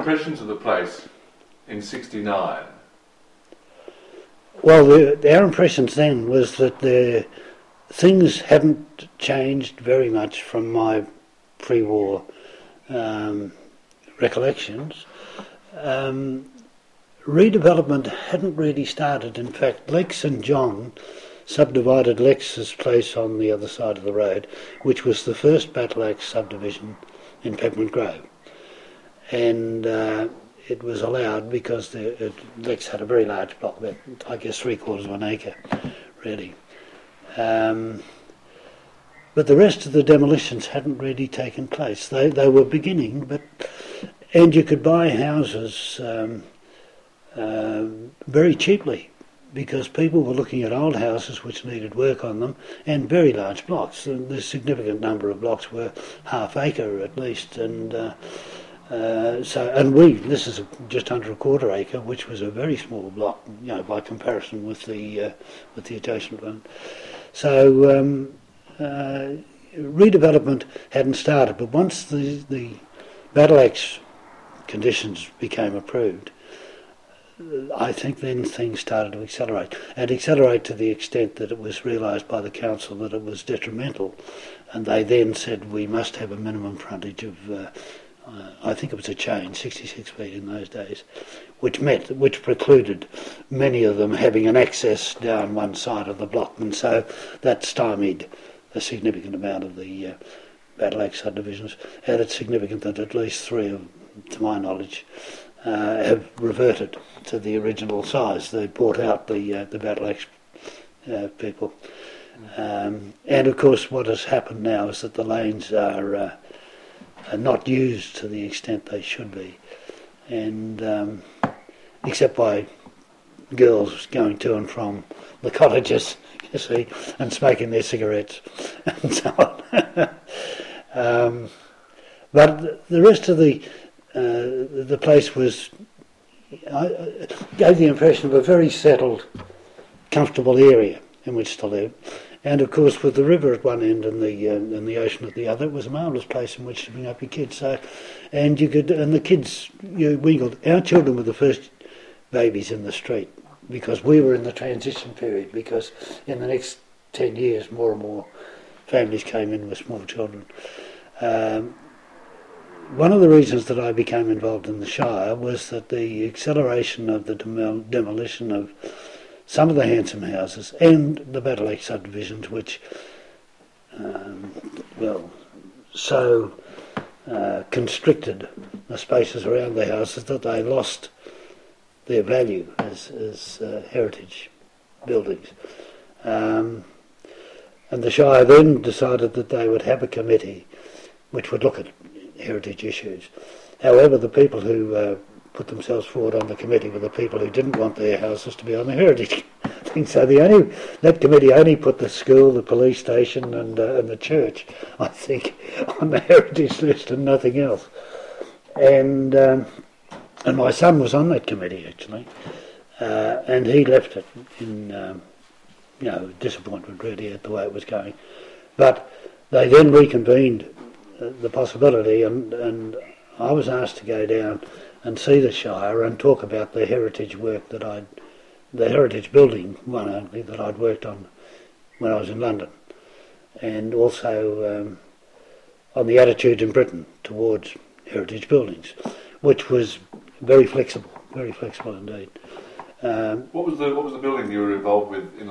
Impressions of the place in 69? Well, our impressions then was that the things haven't changed very much from my pre-war recollections. Redevelopment hadn't really started. In fact, Lex and John subdivided Lex's place on the other side of the road, which was the first Battleaxe subdivision in Peppermint Grove. And it was allowed because Lex had a very large block, about, I guess, 3/4 of an acre, really. But the rest of the demolitions hadn't really taken place. They were beginning, and you could buy houses very cheaply because people were looking at old houses which needed work on them and very large blocks. The significant number of blocks were 1/2 acre at least, this is just under 1/4 acre, which was a very small block, by comparison with the adjacent one. So redevelopment hadn't started, but once the Battleaxe conditions became approved, I think then things started to accelerate to the extent that it was realised by the council that it was detrimental, and they then said we must have a minimum frontage of. I think it was a chain, 66 feet in those days, which precluded many of them having an access down one side of the block, and so that stymied a significant amount of the Battleaxe subdivisions. And it's significant that at least three of them, to my knowledge, have reverted to the original size. They bought out the Battleaxe people, and of course, what has happened now is that the lanes are not used to the extent they should be, and except by girls going to and from the cottages, you see, and smoking their cigarettes and so on. But the rest of the place gave the impression of a very settled, comfortable area in which to live. And of course, with the river at one end and the ocean at the other, it was a marvellous place in which to bring up your kids. Our children were the first babies in the street because we were in the transition period. Because in the next 10 years, more and more families came in with small children. One of the reasons that I became involved in the Shire was that the acceleration of the demolition of some of the handsome houses and the Battleaxe subdivisions, which, constricted the spaces around the houses that they lost their value as heritage buildings. And the Shire then decided that they would have a committee which would look at heritage issues. However, the people who put themselves forward on the committee were the people who didn't want their houses to be on the heritage thing. So that committee only put the school, the police station and the church, I think, on the heritage list and nothing else. And my son was on that committee, actually, and he left it in disappointment, really, at the way it was going. But they then reconvened the possibility, and I was asked to go down and see the Shire and talk about the heritage work the heritage building one only that I'd worked on when I was in London, and also on the attitude in Britain towards heritage buildings, which was very flexible indeed. What was the building you were involved with in London?